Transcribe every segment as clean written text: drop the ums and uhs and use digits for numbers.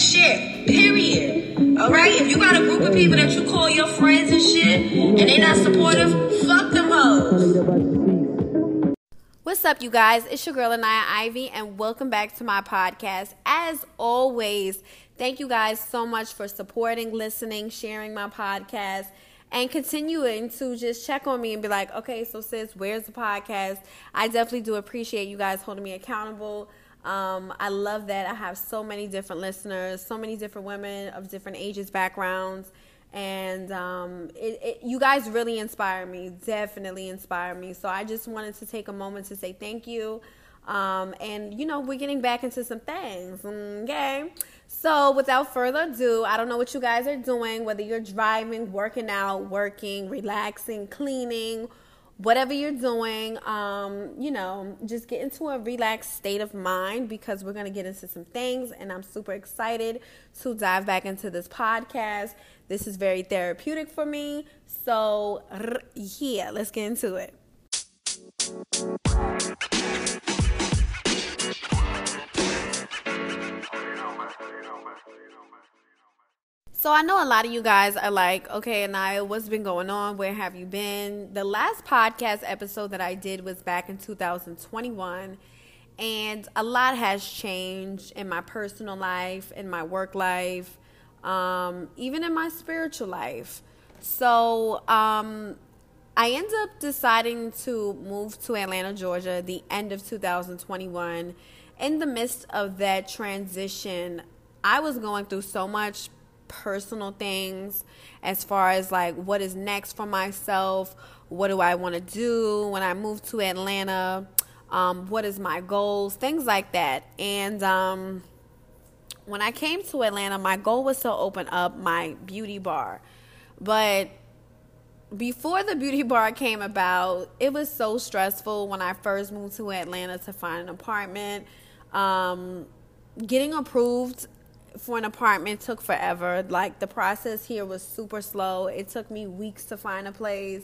shit, period. All right? If you got a group of people that you call your friends and shit, and they not supportive, fuck them hoes. What's up, you guys? It's your girl, Anaya Ivy, and welcome back to my podcast. As always, thank you guys so much for supporting, listening, sharing my podcast, and continuing to just check on me and be like, okay, so sis, where's the podcast? I definitely do appreciate you guys holding me accountable. I love that I have so many different listeners, so many different women of different ages, backgrounds, and you guys really inspire me, definitely inspire me. So I just wanted to take a moment to say thank you. And, you know, we're getting back into some things, okay? So without further ado, I don't know what you guys are doing, whether you're driving, working out, working, relaxing, cleaning, whatever you're doing, you know, just get into a relaxed state of mind because we're going to get into some things, and I'm super excited to dive back into this podcast. This is very therapeutic for me, so yeah, let's get into it. So I know a lot of you guys are like, okay, Anaya, what's been going on? Where have you been? The last podcast episode that I did was back in 2021, and a lot has changed in my personal life, in my work life, even in my spiritual life. So I ended up deciding to move to Atlanta, Georgia at the end of 2021. In the midst of that transition, I was going through so much personal things as far as like what is next for myself, what do I want to do when I move to Atlanta, what is my goals, things like that. And when I came to Atlanta, my goal was to open up my beauty bar. But before the beauty bar came about, it was so stressful when I first moved to Atlanta to find an apartment. Getting approved for an apartment took forever. Like, the process here was super slow. It took me weeks to find a place,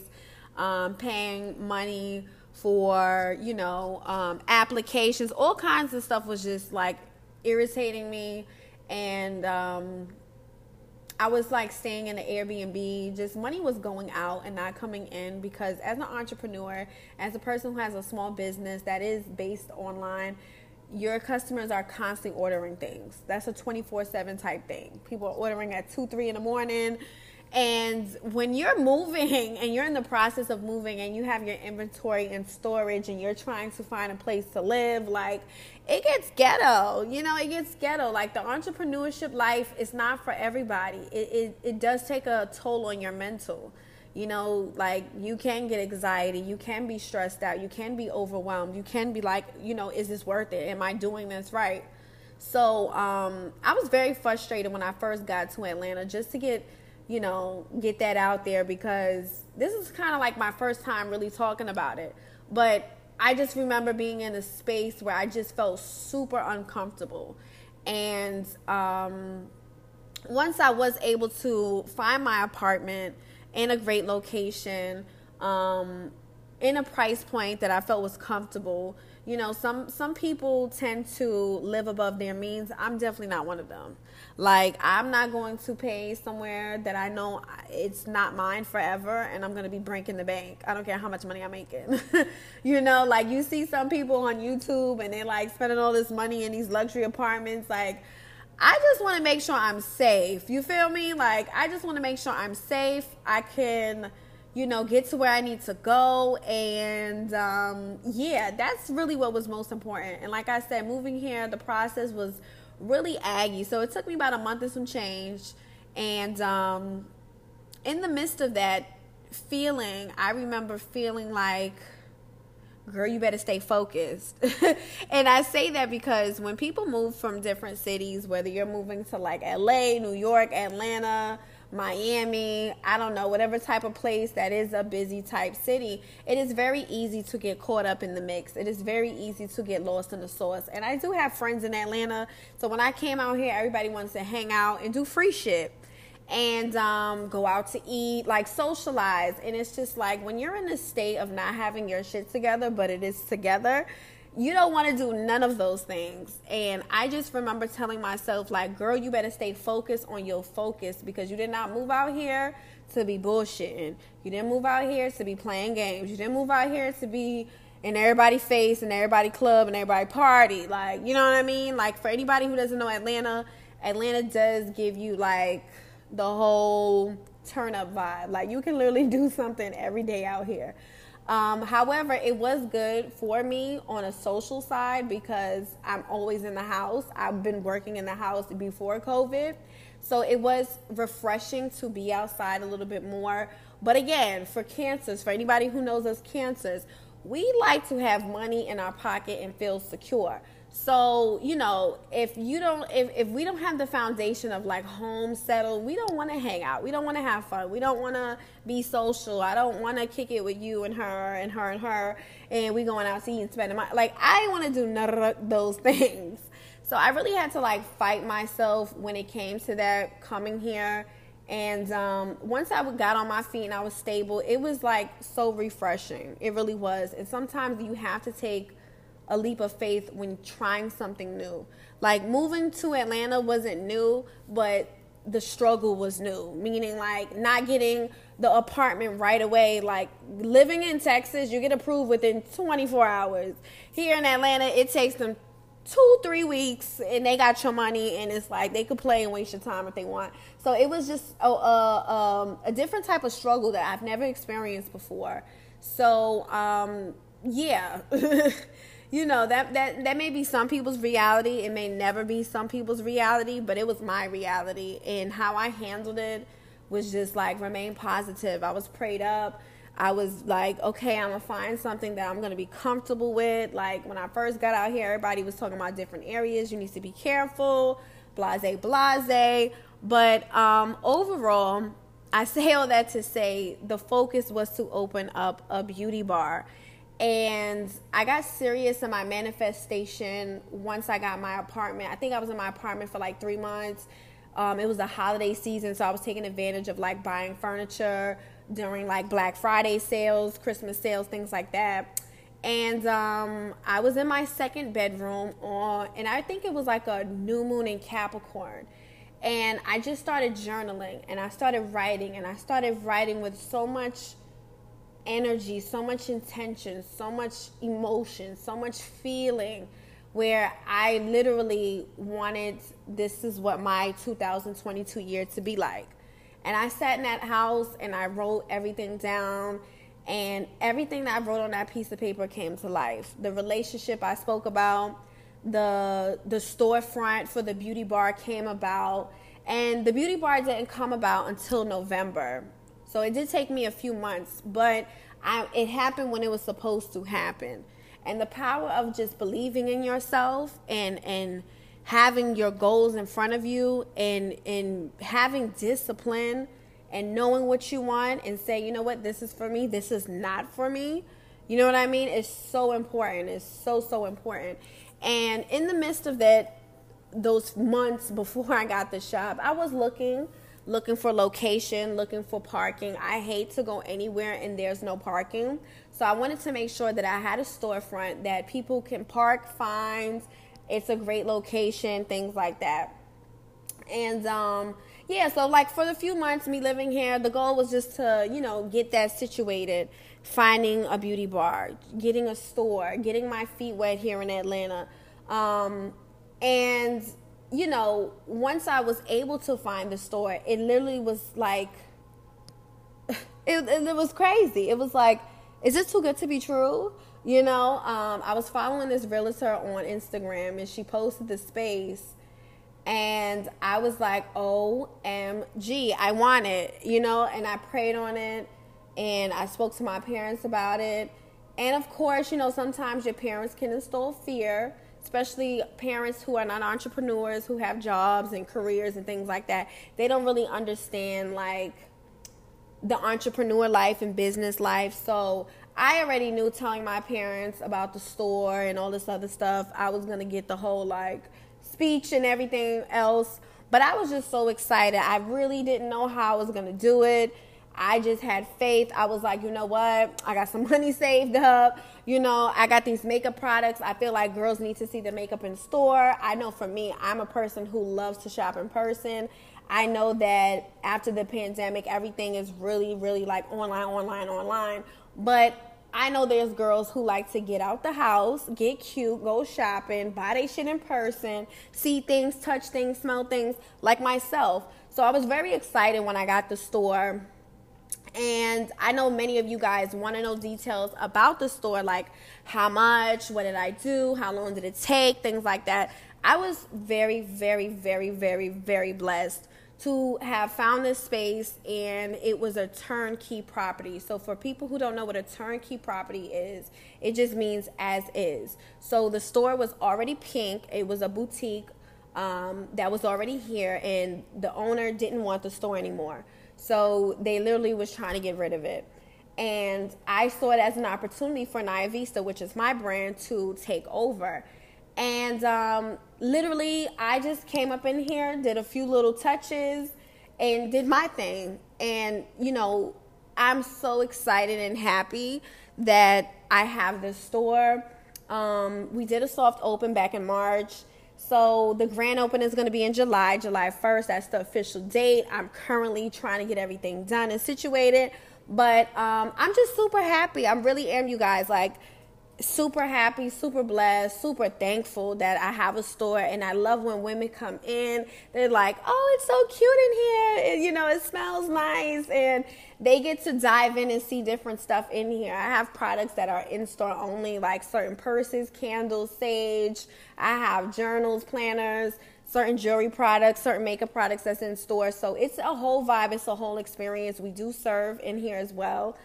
paying money for, you know, applications, all kinds of stuff was just like irritating me. And I was like staying in an Airbnb. Just money was going out and not coming in, because as an entrepreneur, as a person who has a small business that is based online, your customers are constantly ordering things. That's a 24/7 type thing. People are ordering at 2, 3 in the morning. And when you're moving and you're in the process of moving and you have your inventory in storage and you're trying to find a place to live, like, it gets ghetto. You know, it gets ghetto. Like, the entrepreneurship life is not for everybody. It does take a toll on your mental. You know, like, you can get anxiety, you can be stressed out, you can be overwhelmed, you can be like, you know, is this worth it? Am I doing this right? So I was very frustrated when I first got to Atlanta, just to get that out there, because this is kind of like my first time really talking about it. But I just remember being in a space where I just felt super uncomfortable. And once I was able to find my apartment in a great location, in a price point that I felt was comfortable. You know, some people tend to live above their means. I'm definitely not one of them. Like, I'm not going to pay somewhere that I know it's not mine forever, and I'm going to be breaking the bank. I don't care how much money I'm making. You know, like, you see some people on YouTube, and they're, like, spending all this money in these luxury apartments. Like, I just want to make sure I'm safe. You feel me? Like, I just want to make sure I'm safe. I can, you know, get to where I need to go. And, yeah, that's really what was most important. And like I said, moving here, the process was really aggy. So it took me about a month and some change. And in the midst of that feeling, I remember feeling like, girl, you better stay focused. And I say that because when people move from different cities, whether you're moving to like LA, New York, Atlanta, Miami, I don't know, whatever type of place that is a busy type city, it is very easy to get caught up in the mix. It is very easy to get lost in the sauce. And I do have friends in Atlanta. So when I came out here, everybody wants to hang out and do free shit, and go out to eat, like, socialize. And it's just like, when you're in a state of not having your shit together, but it is together, You don't want to do none of those things. And I just remember telling myself, like, girl, you better stay focused on your focus, because you did not move out here to be bullshitting. You didn't move out here to be playing games. You didn't move out here to be in everybody's face and everybody club and everybody party. Like, you know what I mean? Like, for anybody who doesn't know Atlanta, Atlanta does give you, like, the whole turn-up vibe. Like, you can literally do something every day out here. However, it was good for me on a social side because I'm always in the house. I've been working in the house before COVID. So it was refreshing to be outside a little bit more. But again, for Cancers, for anybody who knows us Cancers, we like to have money in our pocket and feel secure. So, you know, if we don't have the foundation of, like, home settled, we don't want to hang out. We don't want to have fun. We don't want to be social. I don't want to kick it with you and her and her and her, and we going out to eat and spending money. Like, I didn't want to do none of those things. So I really had to, like, fight myself when it came to that coming here. And once I got on my feet and I was stable, it was, like, so refreshing. It really was. And sometimes you have to take a leap of faith when trying something new. Like, moving to Atlanta wasn't new, but the struggle was new, meaning, like, not getting the apartment right away. Like, living in Texas, you get approved within 24 hours. Here in Atlanta, it takes them 2-3 weeks, and they got your money, and it's like they could play and waste your time if they want. So it was just a different type of struggle that I've never experienced before. So, yeah. You know, that may be some people's reality. It may never be some people's reality, but it was my reality. And how I handled it was just, like, remain positive. I was prayed up. I was like, okay, I'm going to find something that I'm going to be comfortable with. Like, when I first got out here, everybody was talking about different areas. You need to be careful, blase, blase. But overall, I say all that to say the focus was to open up a beauty bar. And I got serious in my manifestation once I got my apartment. I think I was in my apartment for, like, 3 months. It was the holiday season, so I was taking advantage of, like, buying furniture during, like, Black Friday sales, Christmas sales, things like that. And I was in my second bedroom, and I think it was, like, a new moon in Capricorn. And I just started journaling, and I started writing, with so much energy, so much intention, so much emotion, so much feeling, where I literally wanted, this is what my 2022 year to be like. And I sat in that house and I wrote everything down, and everything that I wrote on that piece of paper came to life. The relationship I spoke about, the storefront for the beauty bar came about, and the beauty bar didn't come about until November. So it did take me a few months, but it happened when it was supposed to happen. And the power of just believing in yourself and having your goals in front of you and having discipline and knowing what you want and say, you know what, this is for me, this is not for me. You know what I mean? It's so important. It's so, so important. And in the midst of that, those months before I got the shop, I was looking for location, looking for parking. I hate to go anywhere and there's no parking. So I wanted to make sure that I had a storefront that people can park, find, it's a great location, things like that. And yeah, so, like, for the few months me living here, the goal was just to, you know, get that situated, finding a beauty bar, getting a store, getting my feet wet here in Atlanta. And you know, once I was able to find the store, it literally was like, it was crazy. It was like, is this too good to be true? You know, I was following this realtor on Instagram, and she posted the space, and I was like, OMG, I want it, you know, and I prayed on it, and I spoke to my parents about it. And of course, you know, sometimes your parents can instill fear, especially parents who are not entrepreneurs, who have jobs and careers and things like that. They don't really understand, like, the entrepreneur life and business life. So I already knew, telling my parents about the store and all this other stuff, I was going to get the whole, like, speech and everything else. But I was just so excited. I really didn't know how I was going to do it. I just had faith. I was like, you know what? I got some money saved up. You know, I got these makeup products. I feel like girls need to see the makeup in store. I know for me, I'm a person who loves to shop in person. I know that after the pandemic, everything is really, really like online. But I know there's girls who like to get out the house, get cute, go shopping, buy they shit in person, see things, touch things, smell things, like myself. So I was very excited when I got the store. And I know many of you guys want to know details about the store, like how much, what did I do, how long did it take, things like that. I was very, very, very, very, very blessed to have found this space, and it was a turnkey property. So for people who don't know what a turnkey property is, it just means as is. So the store was already pink. It was a boutique that was already here, and the owner didn't want the store anymore. So they literally was trying to get rid of it. And I saw it as an opportunity for Anaya Vista, which is my brand, to take over. And literally, I just came up in here, did a few little touches, and did my thing. And, you know, I'm so excited and happy that I have this store. We did a soft open back in March. So the grand open is going to be in July, July 1st. That's the official date. I'm currently trying to get everything done and situated. But I'm just super happy. I really am, you guys. Like, super happy, super blessed, super thankful that I have a store. And I love when women come in. They're like, oh, it's so cute in here. And, you know, it smells nice. And they get to dive in and see different stuff in here. I have products that are in-store only, like certain purses, candles, sage. I have journals, planners, certain jewelry products, certain makeup products that's in store. So it's a whole vibe. It's a whole experience. We do serve in here as well.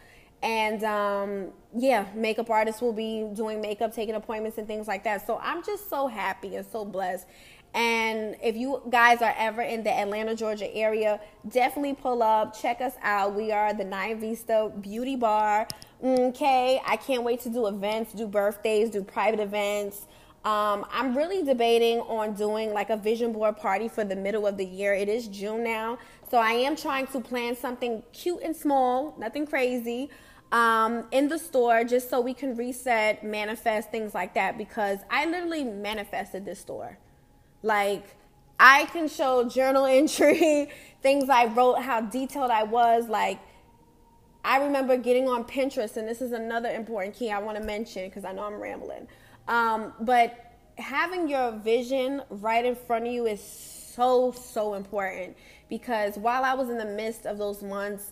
And, yeah, makeup artists will be doing makeup, taking appointments and things like that. So I'm just so happy and so blessed. And if you guys are ever in the Atlanta, Georgia area, definitely pull up, check us out. We are the Nine Vista Beauty Bar. Okay, I can't wait to do events, do birthdays, do private events. I'm really debating on doing like a vision board party for the middle of the year. It is June now. So I am trying to plan something cute and small, nothing crazy, in the store, just so we can reset, manifest, things like that, because I literally manifested this store. Like, I can show journal entry, things I wrote, how detailed I was. Like, I remember getting on Pinterest, and this is another important key I want to mention because I know I'm rambling. But having your vision right in front of you is so, so important, because while I was in the midst of those months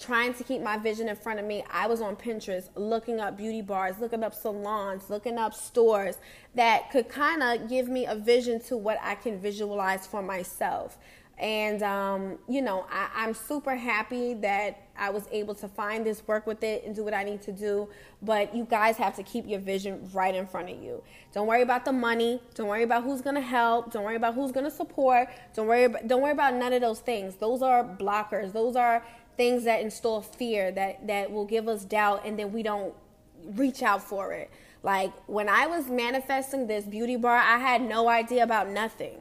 trying to keep my vision in front of me, I was on Pinterest looking up beauty bars, looking up salons, looking up stores that could kind of give me a vision to what I can visualize for myself. And, you know, I'm super happy that I was able to find this, work with it, and do what I need to do. But you guys have to keep your vision right in front of you. Don't worry about the money. Don't worry about who's going to help. Don't worry about who's going to support. Don't worry about none of those things. Those are blockers. Those are things that instill fear, that will give us doubt, and then we don't reach out for it. Like, when I was manifesting this beauty bar, I had no idea about nothing.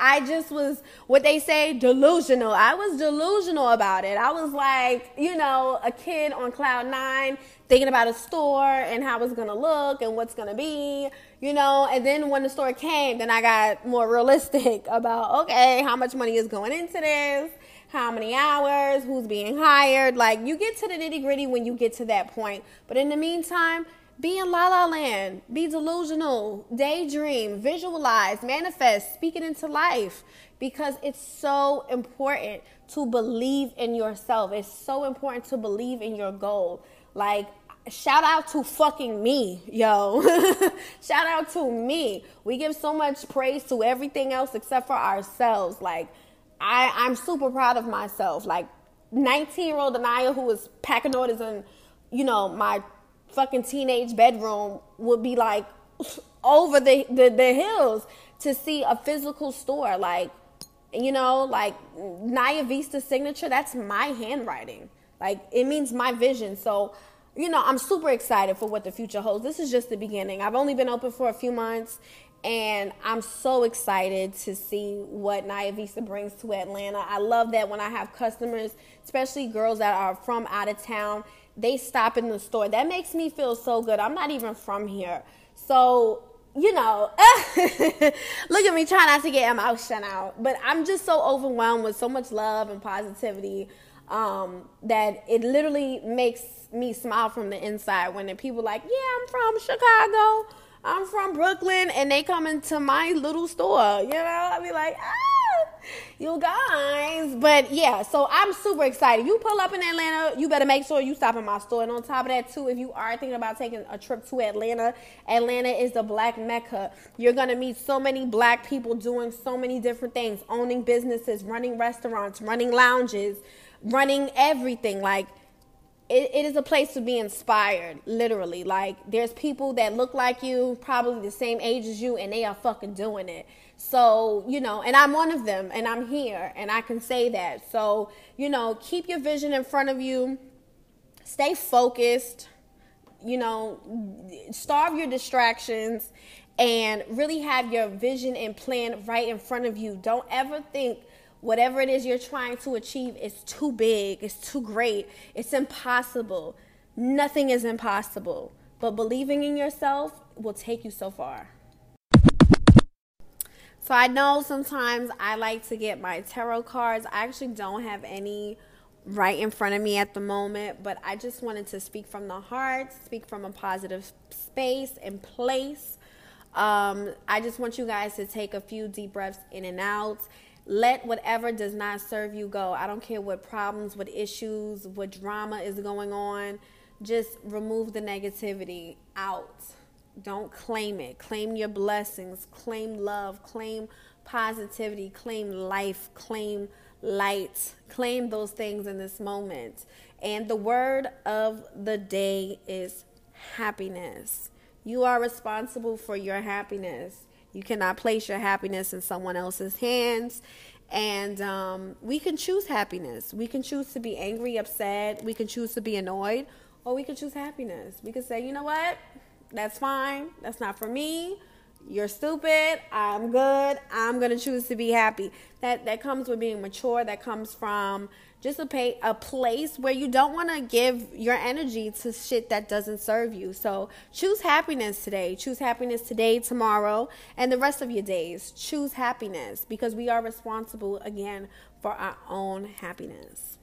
I just was, what they say, delusional. I was delusional about it. I was like, you know, a kid on cloud nine, thinking about a store and how it's going to look and what's going to be, you know. And then when the store came, then I got more realistic about, okay, how much money is going into this? How many hours? Who's being hired? Like, you get to the nitty gritty when you get to that point. But in the meantime, be in La La Land, be delusional, daydream, visualize, manifest, speak it into life, because it's so important to believe in yourself. It's so important to believe in your goal. Like, shout out to fucking me, yo. Shout out to me. We give so much praise to everything else except for ourselves. Like, I'm super proud of myself. Like, 19-year-old Anaya, who was packing orders in, you know, my fucking teenage bedroom, would be like over the hills to see a physical store. Like, you know, like, Anaya Vista signature, that's my handwriting. Like, it means my vision. So, you know, I'm super excited for what the future holds. This is just the beginning. I've only been open for a few months, And I'm so excited to see what Naya Vista brings to Atlanta. I love that when I have customers, especially girls that are from out of town, they stop in the store. That makes me feel so good. I'm not even from here. So, you know, look at me trying not to get emotional out. But I'm just so overwhelmed with so much love and positivity that it literally makes me smile from the inside when the people like, yeah, I'm from Chicago, I'm from Brooklyn, and they come into my little store, you know? I'll be like, ah, you guys. But, yeah, so I'm super excited. You pull up in Atlanta, you better make sure you stop in my store. And on top of that, too, if you are thinking about taking a trip to Atlanta, Atlanta is the Black Mecca. You're going to meet so many Black people doing so many different things, owning businesses, running restaurants, running lounges, running everything, like, it is a place to be inspired, literally. Like, there's people that look like you, probably the same age as you, and they are fucking doing it. So, you know, and I'm one of them, and I'm here, and I can say that. So, you know, keep your vision in front of you. Stay focused. You know, starve your distractions and really have your vision and plan right in front of you. Don't ever think whatever it is you're trying to achieve is too big, it's too great, it's impossible. Nothing is impossible, but believing in yourself will take you so far. So I know sometimes I like to get my tarot cards. I actually don't have any right in front of me at the moment, but I just wanted to speak from the heart, speak from a positive space and place. I just want you guys to take a few deep breaths in and out. Let whatever does not serve you go. I don't care what problems, what issues, what drama is going on. Just remove the negativity out. Don't claim it. Claim your blessings. Claim love. Claim positivity. Claim life. Claim light. Claim those things in this moment. And the word of the day is happiness. You are responsible for your happiness. You cannot place your happiness in someone else's hands. And we can choose happiness. We can choose to be angry, upset. We can choose to be annoyed. Or we can choose happiness. We can say, you know what? That's fine. That's not for me. You're stupid. I'm good. I'm going to choose to be happy. That comes with being mature. That comes from just a place where you don't want to give your energy to shit that doesn't serve you. So choose happiness today. Choose happiness today, tomorrow, and the rest of your days. Choose happiness because we are responsible, again, for our own happiness.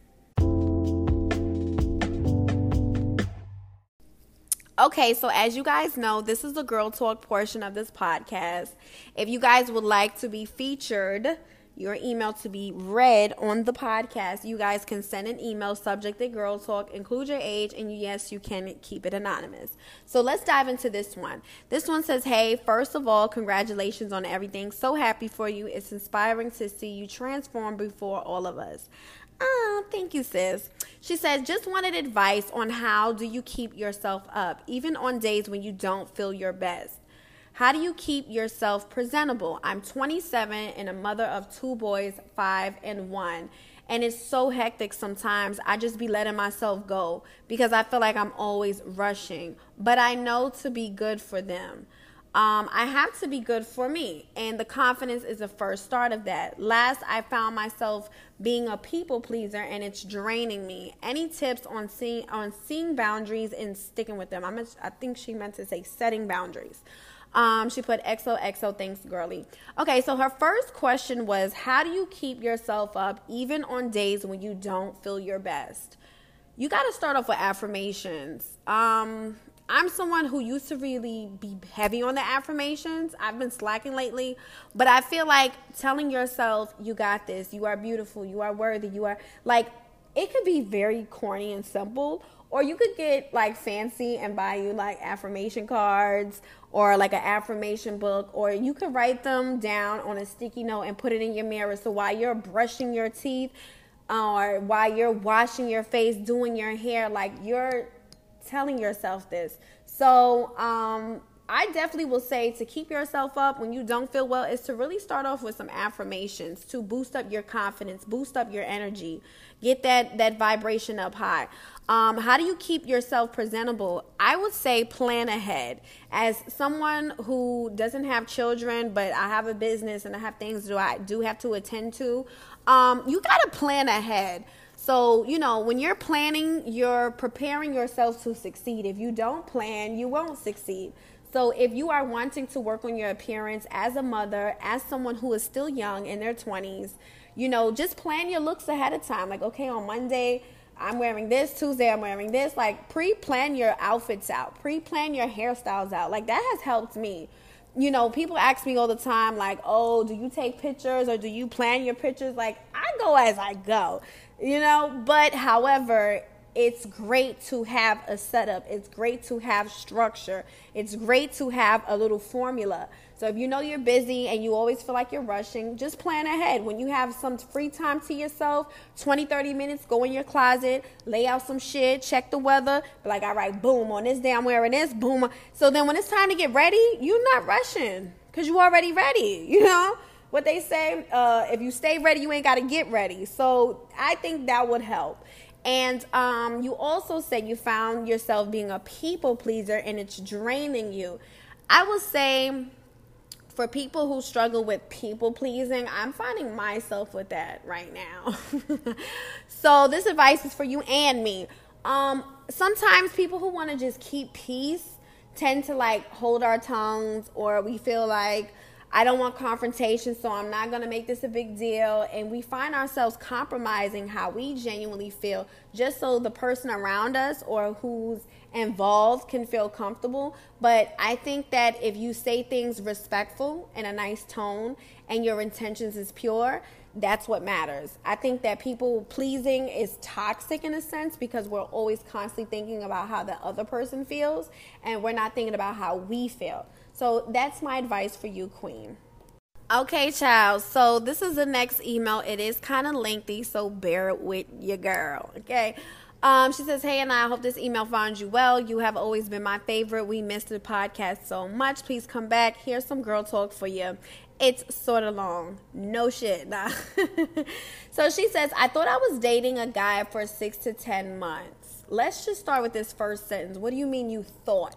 Okay, so as you guys know, this is the girl talk portion of this podcast. If you guys would like to be featured, your email to be read on the podcast, you guys can send an email, subject to girl talk, include your age, and yes, you can keep it anonymous. So let's dive into this one. This one says, hey, first of all, congratulations on everything. So happy for you. It's inspiring to see you transform before all of us. Oh, thank you, sis. She says, just wanted advice on how do you keep yourself up, even on days when you don't feel your best. How do you keep yourself presentable? I'm 27 and a mother of 2 boys, 5 and 1. And it's so hectic sometimes. I just be letting myself go because I feel like I'm always rushing. But I know to be good for them. I have to be good for me, and the confidence is the first start of that. Last, I found myself being a people pleaser, and it's draining me. Any tips on seeing boundaries and sticking with them? I think she meant to say setting boundaries. She put XOXO, thanks, girly. Okay, so her first question was, how do you keep yourself up even on days when you don't feel your best? You got to start off with affirmations. I'm someone who used to really be heavy on the affirmations. I've been slacking lately, but I feel like telling yourself, you got this, you are beautiful, you are worthy, you are, like, it could be very corny and simple, or you could get, like, fancy and buy you, like, affirmation cards or, like, an affirmation book, or you could write them down on a sticky note and put it in your mirror. So while you're brushing your teeth or while you're washing your face, doing your hair, like, you're telling yourself this. So I definitely will say to keep yourself up when you don't feel well is to really start off with some affirmations to boost up your confidence, boost up your energy, get that vibration up high. How do you keep yourself presentable? I would say plan ahead. As someone who doesn't have children, but I have a business and I have things I do have to attend to, you got to plan ahead. So, you know, when you're planning, you're preparing yourself to succeed. If you don't plan, you won't succeed. So if you are wanting to work on your appearance as a mother, as someone who is still young in their 20s, you know, just plan your looks ahead of time. Like, okay, on Monday, I'm wearing this. Tuesday, I'm wearing this. Like, pre-plan your outfits out. Pre-plan your hairstyles out. Like, that has helped me. You know, people ask me all the time, like, oh, do you take pictures or do you plan your pictures? Like, I go as I go, you know. But however, it's great to have a setup. It's great to have structure. It's great to have a little formula. So if you know you're busy and you always feel like you're rushing, just plan ahead. When you have some free time to yourself, 20, 30 minutes, go in your closet, lay out some shit, check the weather. Be like, all right, boom, on this day I'm wearing this, boom. So then when it's time to get ready, you're not rushing because you're already ready, you know? What they say, if you stay ready, you ain't got to get ready. So I think that would help. And you also said you found yourself being a people pleaser and it's draining you. I would say for people who struggle with people pleasing, I'm finding myself with that right now. So this advice is for you and me. Sometimes people who want to just keep peace tend to like hold our tongues, or we feel like, I don't want confrontation, so I'm not going to make this a big deal. And we find ourselves compromising how we genuinely feel just so the person around us or who's involved can feel comfortable. But I think that if you say things respectful in a nice tone and your intentions is pure, that's what matters. I think that people pleasing is toxic in a sense because we're always constantly thinking about how the other person feels and we're not thinking about how we feel. So that's my advice for you, Queen. Okay, child. So this is the next email. It is kind of lengthy, so bear with your girl, okay? She says, hey, Anaya, I hope this email found you well. You have always been my favorite. We missed the podcast so much. Please come back. Here's some girl talk for you. It's sort of long. No shit. Nah. So she says, I thought I was dating a guy for 6 to 10 months. Let's just start with this first sentence. What do you mean you thought?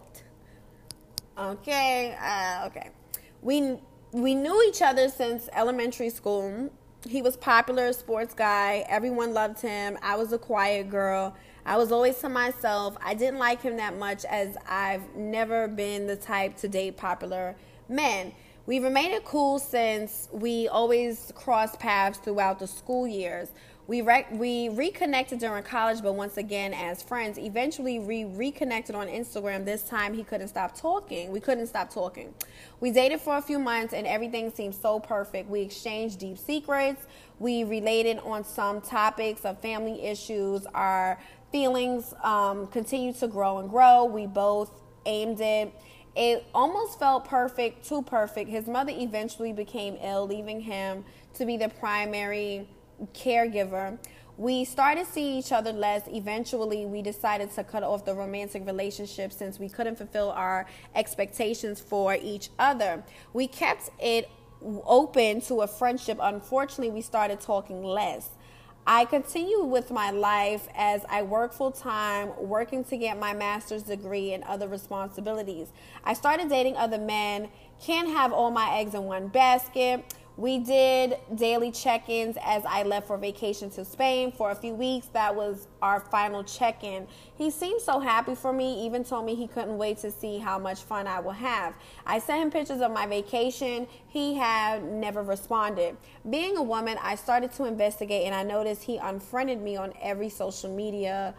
Okay. Okay. We knew each other since elementary school. He was popular, sports guy. Everyone loved him. I was a quiet girl. I was always to myself. I didn't like him that much as I've never been the type to date popular men. We remained cool since we always crossed paths throughout the school years. We reconnected during college, but once again as friends. Eventually, we reconnected on Instagram. This time, he couldn't stop talking. We couldn't stop talking. We dated for a few months, and everything seemed so perfect. We exchanged deep secrets. We related on some topics of family issues. Our feelings continued to grow and grow. We both aimed it. It almost felt perfect, too perfect. His mother eventually became ill, leaving him to be the primary caregiver. We started seeing each other less. Eventually, we decided to cut off the romantic relationship since we couldn't fulfill our expectations for each other. We kept it open to a friendship. Unfortunately, we started talking less. I continued with my life as I work full-time, working to get my master's degree and other responsibilities. I started dating other men. Can't have all my eggs in one basket. We did daily check-ins as I left for vacation to Spain for a few weeks. That was our final check-in. He seemed so happy for me, even told me he couldn't wait to see how much fun I will have. I sent him pictures of my vacation. He had never responded. Being a woman, I started to investigate, and I noticed he unfriended me on every social media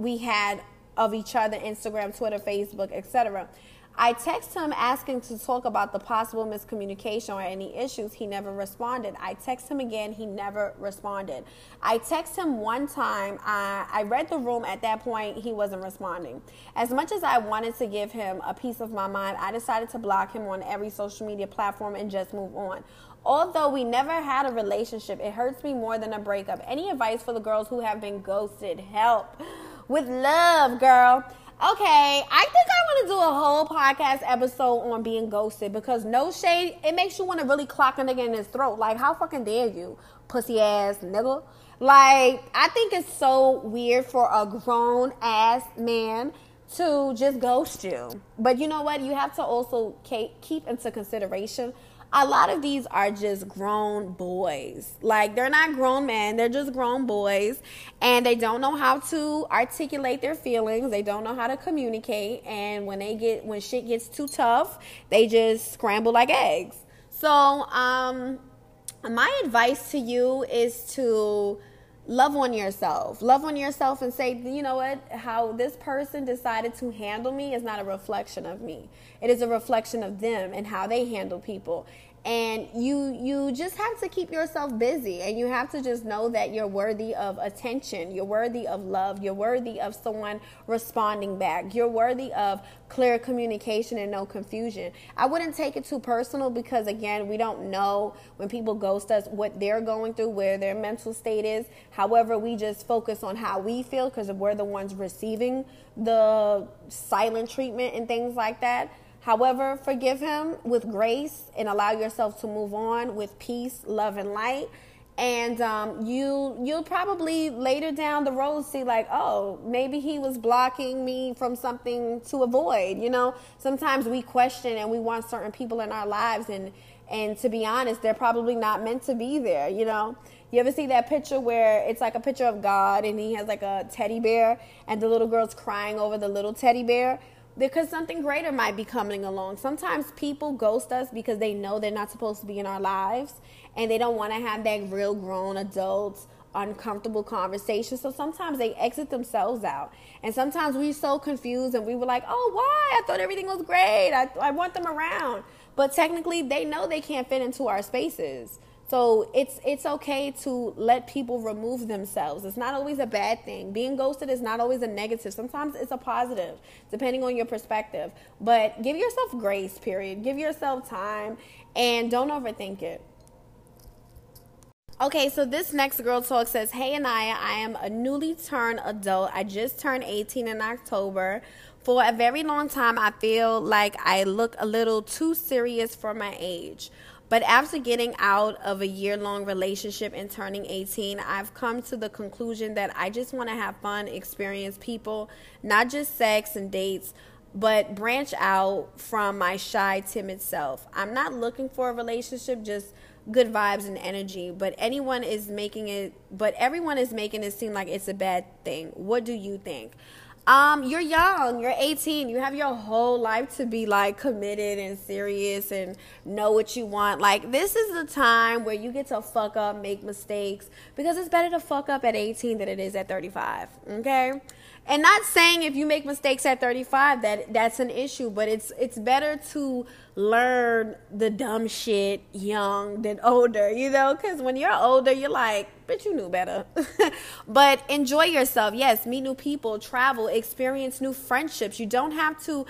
we had of each other, Instagram, Twitter, Facebook, etc. I texted him asking to talk about the possible miscommunication or any issues. He never responded. I texted him again. He never responded. I texted him one time. I read the room. At that point, he wasn't responding. As much as I wanted to give him a piece of my mind, I decided to block him on every social media platform and just move on. Although we never had a relationship, it hurts me more than a breakup. Any advice for the girls who have been ghosted? Help. With love, girl. Okay, I think I want to do a whole podcast episode on being ghosted, because no shade, it makes you want to really clock a nigga in his throat. Like, how fucking dare you, pussy ass nigga? Like, I think it's so weird for a grown ass man to just ghost you. But you know what? You have to also keep into consideration, a lot of these are just grown boys. Like, they're not grown men. They're just grown boys. And they don't know how to articulate their feelings. They don't know how to communicate. And when shit gets too tough, they just scramble like eggs. So, my advice to you is to love on yourself. Love on yourself and say, you know what? How this person decided to handle me is not a reflection of me. It is a reflection of them and how they handle people. And you just have to keep yourself busy, and you have to just know that you're worthy of attention. You're worthy of love. You're worthy of someone responding back. You're worthy of clear communication and no confusion. I wouldn't take it too personal, because again, we don't know when people ghost us what they're going through, where their mental state is. However, we just focus on how we feel because we're the ones receiving the silent treatment and things like that. However, forgive him with grace and allow yourself to move on with peace, love, and light. And you'll probably later down the road see like, oh, maybe he was blocking me from something to avoid. You know, sometimes we question and we want certain people in our lives, and to be honest, they're probably not meant to be there, you know. You ever see that picture where it's like a picture of God and he has like a teddy bear and the little girl's crying over the little teddy bear? Because something greater might be coming along. Sometimes people ghost us because they know they're not supposed to be in our lives, and they don't want to have that real grown adult, uncomfortable conversation. So sometimes they exit themselves out. And sometimes we're so confused and we were like, oh, why? I thought everything was great. I want them around. But technically, they know they can't fit into our spaces. So it's okay to let people remove themselves. It's not always a bad thing. Being ghosted is not always a negative. Sometimes it's a positive, depending on your perspective. But give yourself grace, period. Give yourself time, and don't overthink it. Okay, so this next girl talk says, hey, Anaya, I am a newly turned adult. I just turned 18 in October. For a very long time, I feel like I look a little too serious for my age. But after getting out of a year-long relationship and turning 18, I've come to the conclusion that I just want to have fun, experience people, not just sex and dates, but branch out from my shy, timid self. I'm not looking for a relationship, just good vibes and energy, but everyone is making it seem like it's a bad thing. What do you think? You're young, you're 18, you have your whole life to be like committed and serious and know what you want. Like, this is the time where you get to fuck up, make mistakes, because it's better to fuck up at 18 than it is at 35, okay? And not saying if you make mistakes at 35 that's an issue, but it's better to learn the dumb shit young than older, you know? Because when you're older, you're like, bitch, you knew better. But enjoy yourself. Yes, meet new people, travel, experience new friendships. You don't have to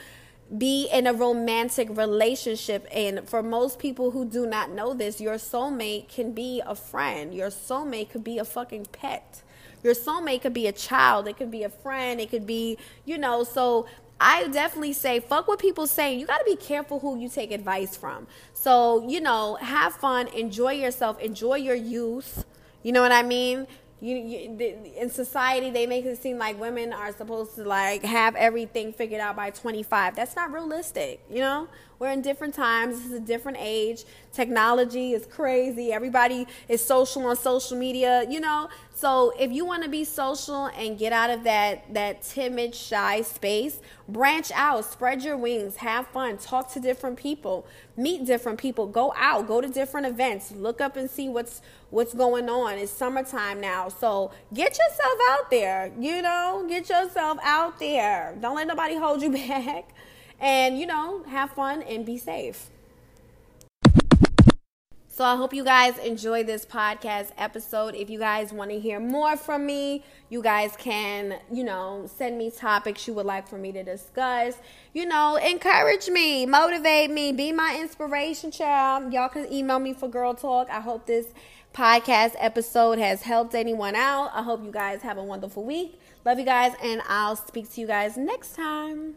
be in a romantic relationship. And for most people who do not know this, your soulmate can be a friend. Your soulmate could be a fucking pet. Your soulmate could be a child. It could be a friend. It could be, you know, so I definitely say fuck what people say. You got to be careful who you take advice from. So, you know, have fun. Enjoy yourself. Enjoy your youth. You know what I mean? In society, they make it seem like women are supposed to, like, have everything figured out by 25. That's not realistic, you know? We're in different times. This is a different age. Technology is crazy. Everybody is social on social media, you know? So if you want to be social and get out of that timid, shy space, branch out, spread your wings, have fun, talk to different people, meet different people, go out, go to different events, look up and see what's going on. It's summertime now. So get yourself out there, you know? Get yourself out there. Don't let nobody hold you back. And, you know, have fun and be safe. So I hope you guys enjoy this podcast episode. If you guys want to hear more from me, you guys can, you know, send me topics you would like for me to discuss. You know, encourage me, motivate me, be my inspiration, child. Y'all can email me for Girl Talk. I hope this podcast episode has helped anyone out, I hope you guys have a wonderful week. Love you guys, and I'll speak to you guys next time.